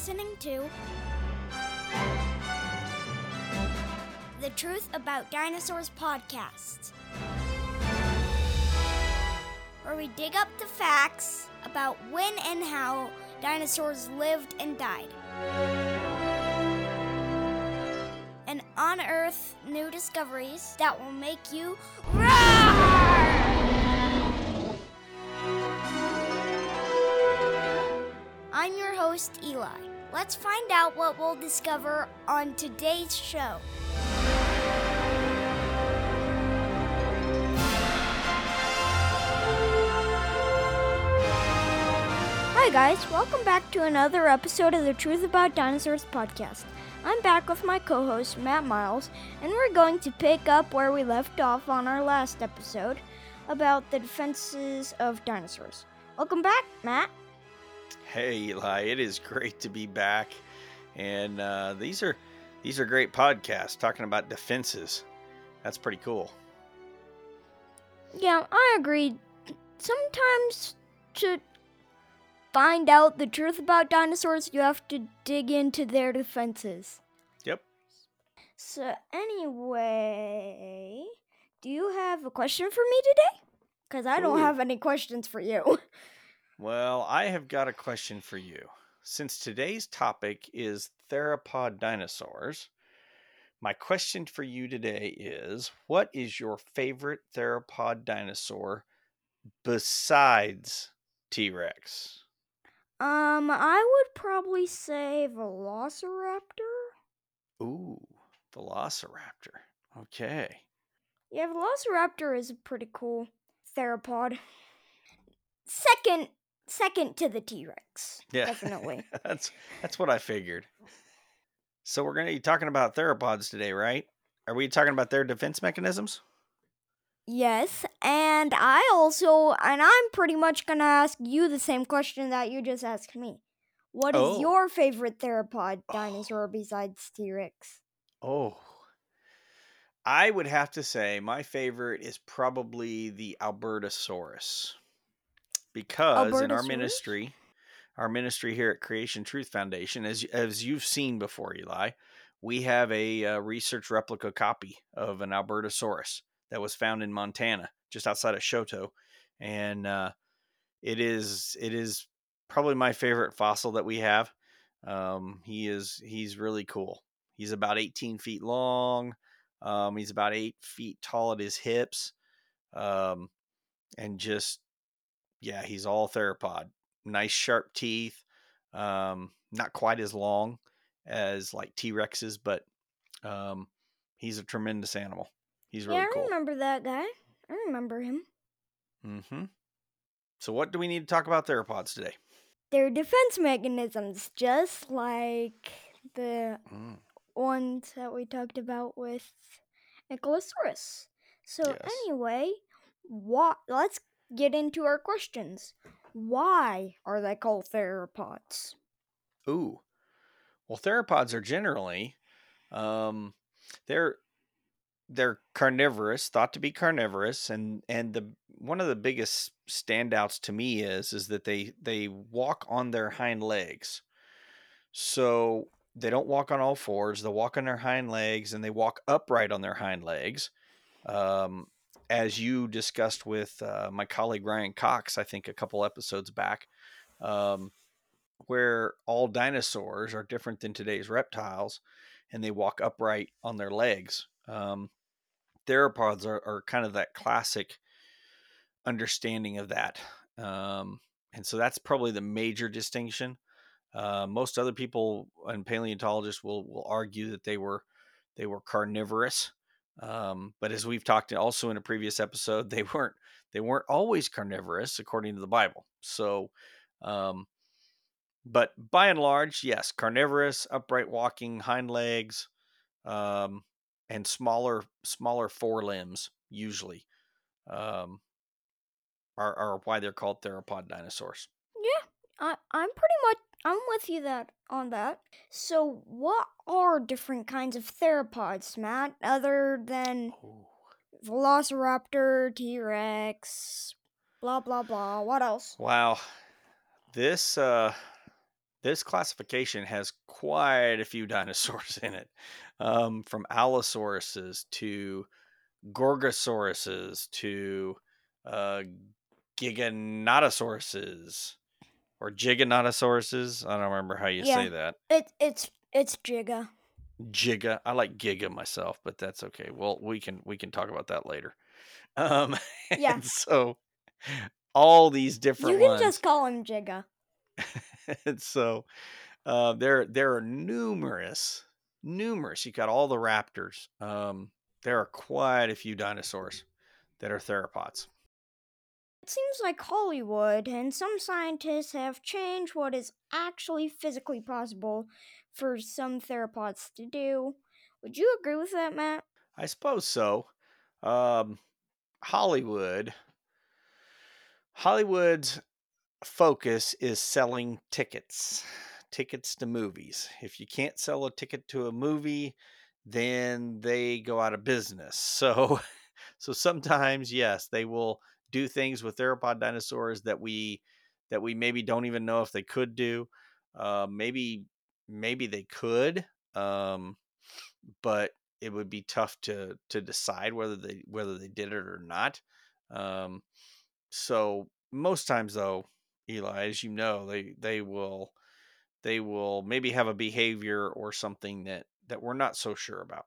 listening to The Truth About Dinosaurs Podcast, where we dig up the facts about when and how dinosaurs lived and died, and unearth new discoveries that will make you roar! I'm your host, Eli. Let's find out what we'll discover on today's show. Hi guys, welcome back to another episode of the Truth About Dinosaurs podcast. I'm back with my co-host, Matt Miles, and we're going to pick up where we left off on our last episode about the defenses of dinosaurs. Welcome back, Matt. Hey Eli, it is great to be back, and these are great podcasts talking about defenses. That's pretty cool. Yeah, I agree. Sometimes to find out the truth about dinosaurs, you have to dig into their defenses. Yep. So anyway, do you have a question for me today? Because I don't have any questions for you. Well, I have got a question for you. Since today's topic is theropod dinosaurs, my question for you today is, what is your favorite theropod dinosaur besides T-Rex? I would probably say Velociraptor. Ooh, Velociraptor. Okay. Yeah, Velociraptor is a pretty cool theropod. Second to the T-Rex, yeah. Definitely. That's what I figured. So we're going to be talking about theropods today, right? Are we talking about their defense mechanisms? Yes, and I'm pretty much going to ask you the same question that you just asked me. What is your favorite theropod dinosaur besides T-Rex? I would have to say my favorite is probably the Albertosaurus. Because in our ministry here at Creation Truth Foundation, as you've seen before, Eli, we have a research replica copy of an Albertosaurus that was found in Montana, just outside of Choteau, and it is probably my favorite fossil that we have. He's really cool. He's about 18 feet long. He's about 8 feet tall at his hips, and just. Yeah, he's all theropod. Nice sharp teeth. Not quite as long as like T-Rexes, but he's a tremendous animal. He's really cool. Yeah, I remember that guy. I remember him. Mm-hmm. So what do we need to talk about theropods today? Their defense mechanisms, just like the ones that we talked about with Ankylosaurus. So anyway, let's get into our questions. Why are they called theropods? Ooh. Well, theropods are generally, they're carnivorous, thought to be carnivorous. And one of the biggest standouts to me is that they walk on their hind legs. So they don't walk on all fours. They walk on their hind legs and they walk upright on their hind legs. As you discussed with my colleague Ryan Cox, I think a couple episodes back, where all dinosaurs are different than today's reptiles, and they walk upright on their legs. Theropods are kind of that classic understanding of that. And so that's probably the major distinction. Most other people and paleontologists will argue that they were carnivorous. But as we've talked also in a previous episode, they weren't always carnivorous according to the Bible. So, but by and large, yes, carnivorous, upright walking, hind legs, and smaller forelimbs usually, are why they're called theropod dinosaurs. Yeah. I'm with you on that. So what are different kinds of theropods, Matt, other than Velociraptor, T-Rex, blah, blah, blah? What else? Wow. This This classification has quite a few dinosaurs in it, from allosauruses to gorgosauruses to giganotosauruses or giganotosauruses. I don't remember how you say that. It's giga. Giga. I like giga myself, but that's okay. Well, we can talk about that later. And so all these different ones. You can just call him giga. And so there are numerous. You got all the raptors. There are quite a few dinosaurs that are theropods. It seems like Hollywood and some scientists have changed what is actually physically possible for some theropods to do. Would you agree with that, Matt? I suppose so. Hollywood's focus is selling tickets to movies. If you can't sell a ticket to a movie, then they go out of business. So sometimes, yes, they will do things with theropod dinosaurs that we maybe don't even know if they could do. Maybe they could, but it would be tough to decide whether they did it or not. So most times, though, Eli, as you know, they will maybe have a behavior or something that we're not so sure about.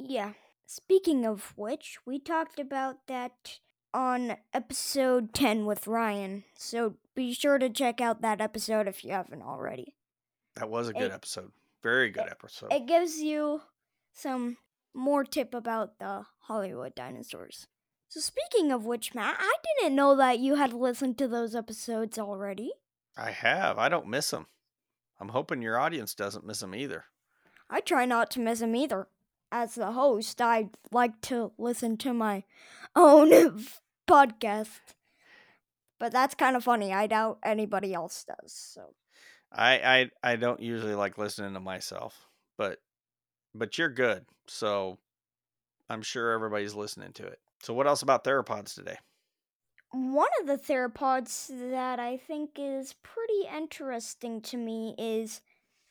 Yeah. Speaking of which, we talked about that on episode 10 with Ryan. So be sure to check out that episode if you haven't already. That was a good episode. Very good episode. It gives you some more tip about the Hollywood dinosaurs. So speaking of which, Matt, I didn't know that you had listened to those episodes already. I have. I don't miss them. I'm hoping your audience doesn't miss them either. I try not to miss them either. As the host, I like to listen to my own podcast. But that's kind of funny. I doubt anybody else does. So I don't usually like listening to myself, but you're good. So I'm sure everybody's listening to it. So what else about theropods today? One of the theropods that I think is pretty interesting to me is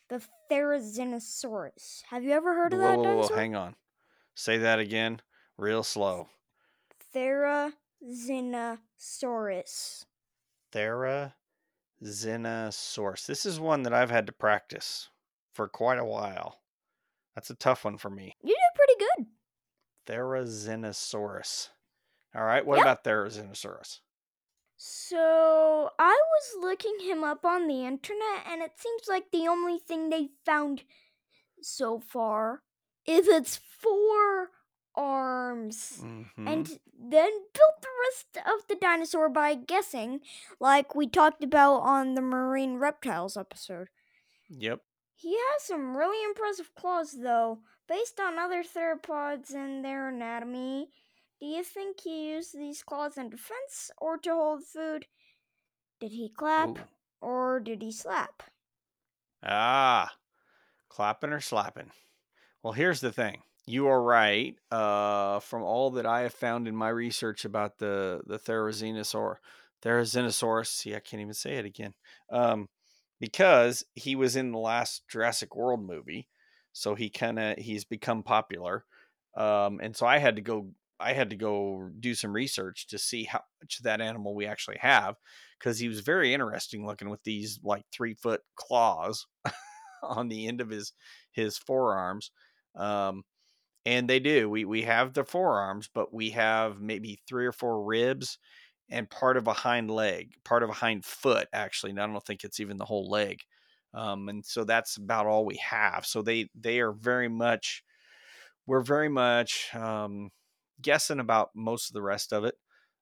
the Therizinosaurus. Have you ever heard of that dinosaur? Whoa, hang on. Say that again real slow. Therizinosaurus. Therizinosaurus. This is one that I've had to practice for quite a while. That's a tough one for me. You did pretty good. Therizinosaurus. All right, what about Therizinosaurus? So, I was looking him up on the internet, and it seems like the only thing they found so far is its forearms. Mm-hmm. And then built the rest of the dinosaur by guessing, like we talked about on the marine reptiles episode. Yep. He has some really impressive claws, though. Based on other theropods and their anatomy, do you think he used these claws in defense or to hold food? Did he clap or did he slap? Clapping or slapping. Well, here's the thing. You are right. From all that I have found in my research about the Therizinosaurus, see, I can't even say it again, because he was in the last Jurassic World movie. So he's become popular. And so I had to go do some research to see how much of that animal we actually have, because he was very interesting looking with these like 3-foot claws on the end of his forearms. And they do. We have the forearms, but we have maybe 3 or 4 ribs and part of a hind leg, part of a hind foot, actually. And I don't think it's even the whole leg. And so that's about all we have. So we're very much guessing about most of the rest of it.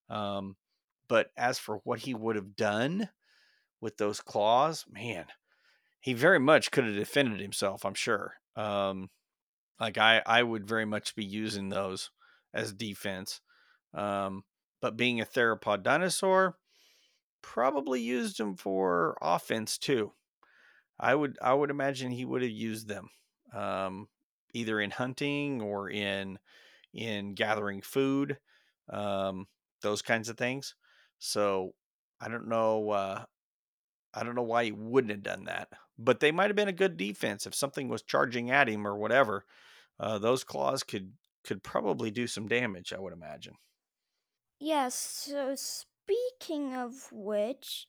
But as for what he would have done with those claws, man, he very much could have defended himself, I'm sure. Like I would very much be using those as defense. But being a theropod dinosaur, probably used them for offense too. I would imagine he would have used them either in hunting or in gathering food, those kinds of things. So I don't know why he wouldn't have done that, but they might have been a good defense if something was charging at him or whatever. Those claws could probably do some damage, I would imagine. Yes, so speaking of which,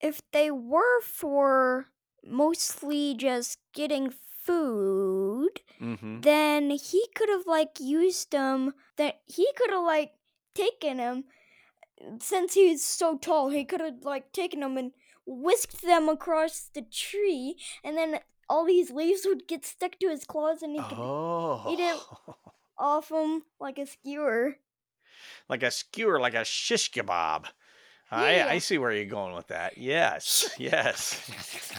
if they were for mostly just getting food, then he could have, used them, that he could have, taken them, since he's so tall, he could have, taken them and whisked them across the tree, and then all these leaves would get stuck to his claws, and he could eat it off him like a skewer. Like a skewer, like a shish kebab. Yeah. I see where you're going with that. Yes, yes.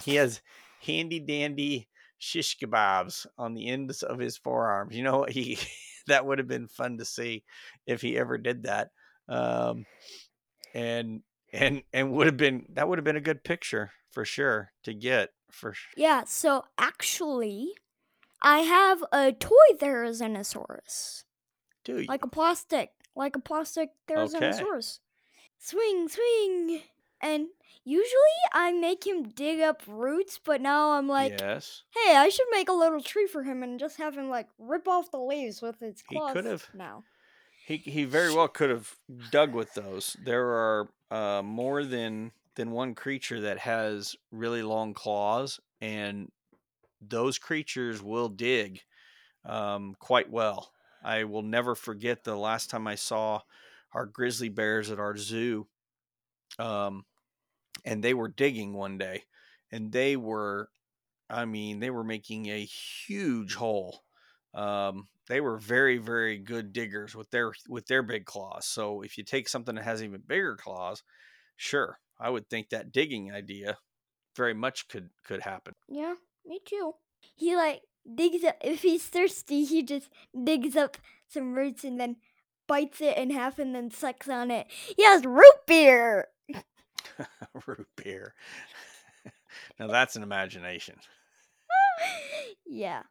He has handy-dandy shish kebabs on the ends of his forearms. You know, that would have been fun to see if he ever did that. And that would have been a good picture for sure to get. Yeah, so actually, I have a toy Therizinosaurus. Do you? Like a plastic Therizinosaurus. Okay. Swing, swing. And usually I make him dig up roots, but now I'm yes. Hey, I should make a little tree for him and just have him rip off the leaves with his claws. He could have. Now. He very well could have dug with those. There are more than one creature that has really long claws, and those creatures will dig quite well. I will never forget the last time I saw our grizzly bears at our zoo, and they were digging one day, and they were making a huge hole. They were very, very good diggers with their big claws. So if you take something that has even bigger claws, sure, I would think that digging idea very much could happen. Yeah, me too. He digs up, if he's thirsty, he just digs up some roots and then bites it in half and then sucks on it. He has root beer! Root beer. Now that's an imagination. Yeah.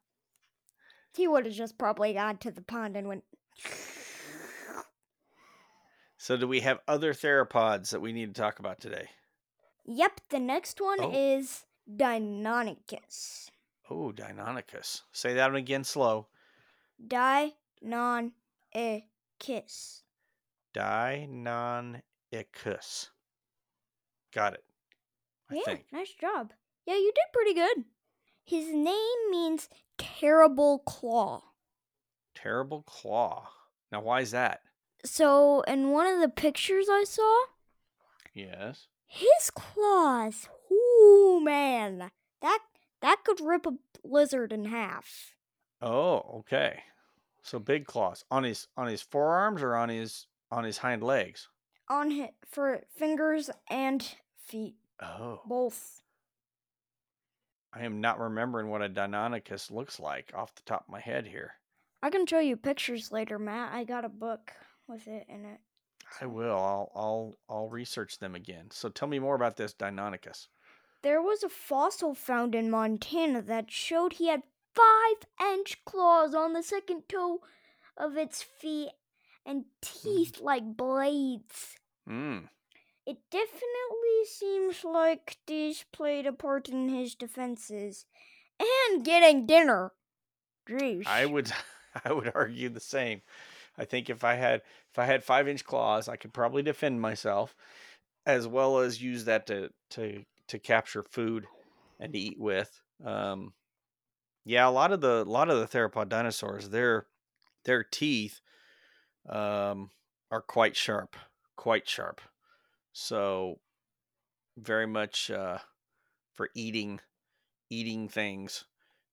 He would have just probably gone to the pond and went... So do we have other theropods that we need to talk about today? Yep, the next one is Deinonychus. Oh, Deinonychus. Say that one again slow. Deinonychus. Deinonychus. Got it. I think. Nice job. Yeah, you did pretty good. His name means terrible claw. Terrible claw. Now, why is that? So, in one of the pictures I saw, yes, his claws, oh man, that could rip a lizard in half. Oh, okay. So big claws on his forearms or on his hind legs. For fingers and feet. Oh, both. I am not remembering what a Deinonychus looks like off the top of my head here. I can show you pictures later, Matt. I got a book with it in it. I will. I'll research them again. So tell me more about this Deinonychus. There was a fossil found in Montana that showed he had 5-inch claws on the second toe of its feet and teeth like blades. Mm. It definitely seems like these played a part in his defenses and getting dinner. Jeez. I would argue the same. I think if I had 5-inch claws, I could probably defend myself, as well as use that to capture food and to eat with. Yeah, a lot of the theropod dinosaurs, their teeth are quite sharp. So very much for eating things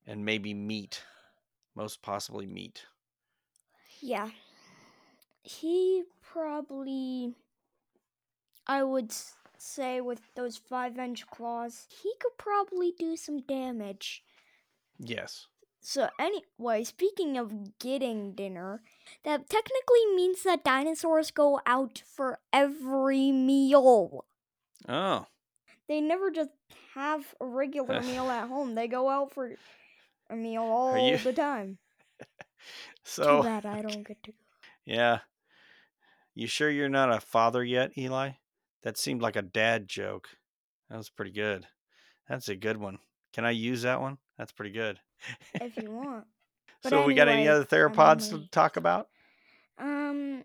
and maybe meat, most possibly meat. Yeah. He probably, I would say with those 5-inch claws, he could probably do some damage. Yes. So anyway, speaking of getting dinner, that technically means that dinosaurs go out for every meal. Oh. They never just have a regular meal at home. They go out for a meal all the time. So too bad I don't get to go. Yeah. You sure you're not a father yet, Eli? That seemed like a dad joke. That was pretty good. That's a good one. Can I use that one? That's pretty good. If you want. But so anyway, we got any other theropods to talk about? Baryonyx.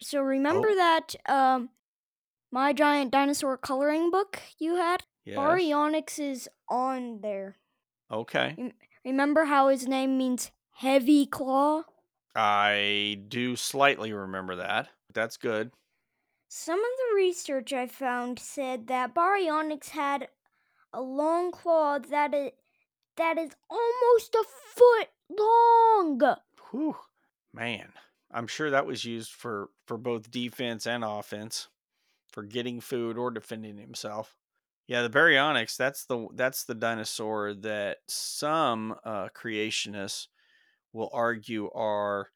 So remember that My Giant Dinosaur coloring book you had? Yes. Baryonyx is on there. Okay. Remember how his name means heavy claw? I do slightly remember that. That's good. Some of the research I found said that Baryonyx had a long claw that is almost a foot long. Whew. Man, I'm sure that was used for both defense and offense, for getting food or defending himself. Yeah, the Baryonyx, that's the dinosaur that some creationists will argue are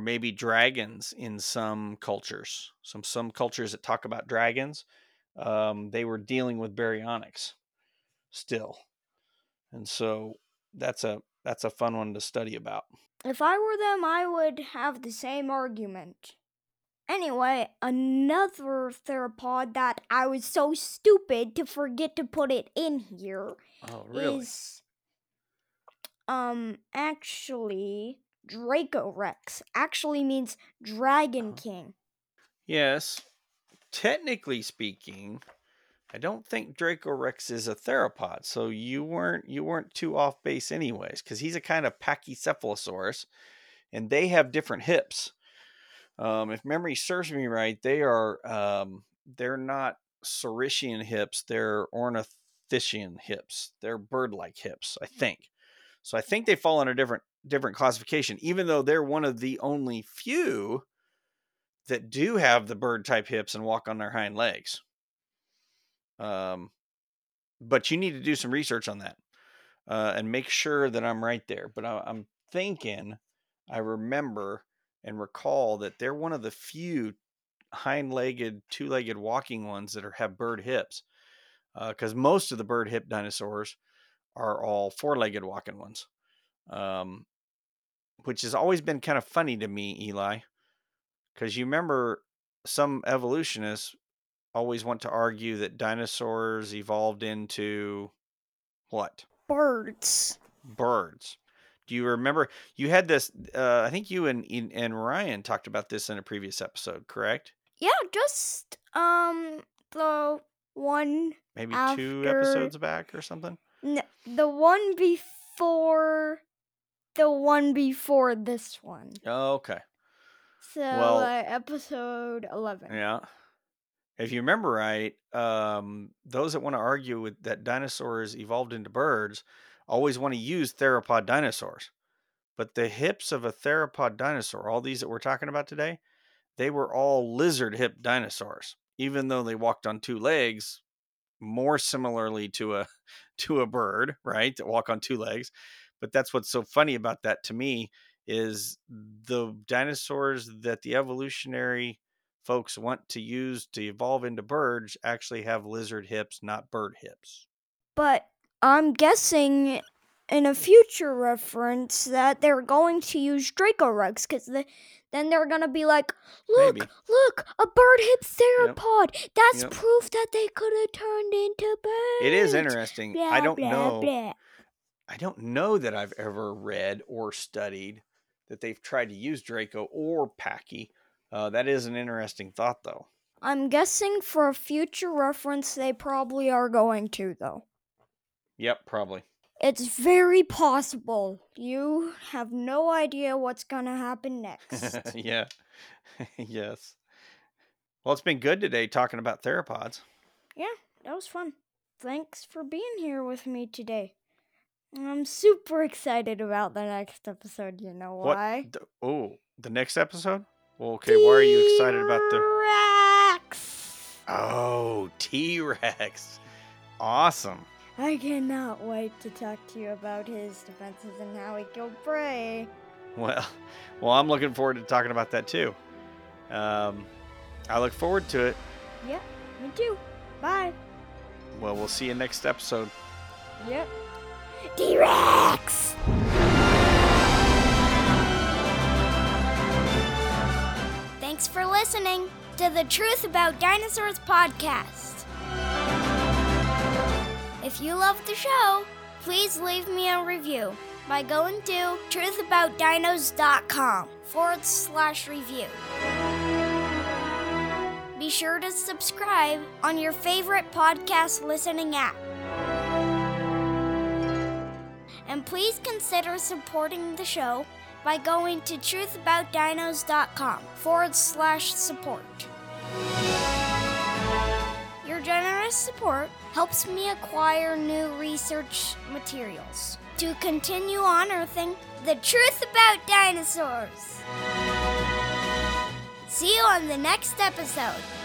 maybe dragons in some cultures. Some cultures that talk about dragons, they were dealing with Baryonyx still. And so that's a fun one to study about. If I were them, I would have the same argument. Anyway, another theropod that I was so stupid to forget to put it in here is actually Dracorex. Actually means Dragon King. Yes. Technically speaking, I don't think Dracorex is a theropod, so you weren't too off base anyways, because he's a kind of pachycephalosaurus, and they have different hips. If memory serves me right, they are they're not saurischian hips, they're ornithischian hips. They're bird-like hips, I think. So I think they fall under different classification, even though they're one of the only few that do have the bird-type hips and walk on their hind legs. But you need to do some research on that, and make sure that I'm right there. But I'm thinking, I remember and recall that they're one of the few hind-legged, two-legged walking ones that have bird hips. 'Cause most of the bird hip dinosaurs are all four-legged walking ones. Which has always been kind of funny to me, Eli, 'cause you remember some evolutionists always want to argue that dinosaurs evolved into what? Birds. Do you remember? You had this, I think you and Ryan talked about this in a previous episode, correct? Yeah, just the one maybe after, 2 episodes back or something? No, the one before this one. Oh, okay. So, well, episode 11. Yeah. If you remember right, those that want to argue with that dinosaurs evolved into birds always want to use theropod dinosaurs. But the hips of a theropod dinosaur, all these that we're talking about today, they were all lizard hip dinosaurs, even though they walked on 2 legs, more similarly to a bird, right? That walk on 2 legs. But that's what's so funny about that to me is the dinosaurs that the evolutionary folks want to use to evolve into birds actually have lizard hips, not bird hips. But I'm guessing in a future reference that they're going to use Dracorex, because then they're going to be like, look, a bird hip theropod. Yep. That's proof that they could have turned into birds. It is interesting. Blah, I don't know. Blah. I don't know that I've ever read or studied that they've tried to use Draco or Pachy. That is an interesting thought, though. I'm guessing for a future reference, they probably are going to, though. Yep, probably. It's very possible. You have no idea what's going to happen next. Yeah. Yes. Well, it's been good today talking about theropods. Yeah, that was fun. Thanks for being here with me today. I'm super excited about the next episode. You know why? The next episode? Okay, why are you excited about the T-Rex? Oh, T-Rex. Awesome. I cannot wait to talk to you about his defenses and how he killed prey. Well, I'm looking forward to talking about that too. I look forward to it. Yeah, me too. Bye. Well, we'll see you next episode. Yep. T-Rex! Thanks for listening to the Truth About Dinosaurs podcast. If you love the show, please leave me a review by going to truthaboutdinos.com/review. Be sure to subscribe on your favorite podcast listening app. And please consider supporting the show by going to truthaboutdinos.com/support. Your generous support helps me acquire new research materials to continue unearthing the truth about dinosaurs. See you on the next episode.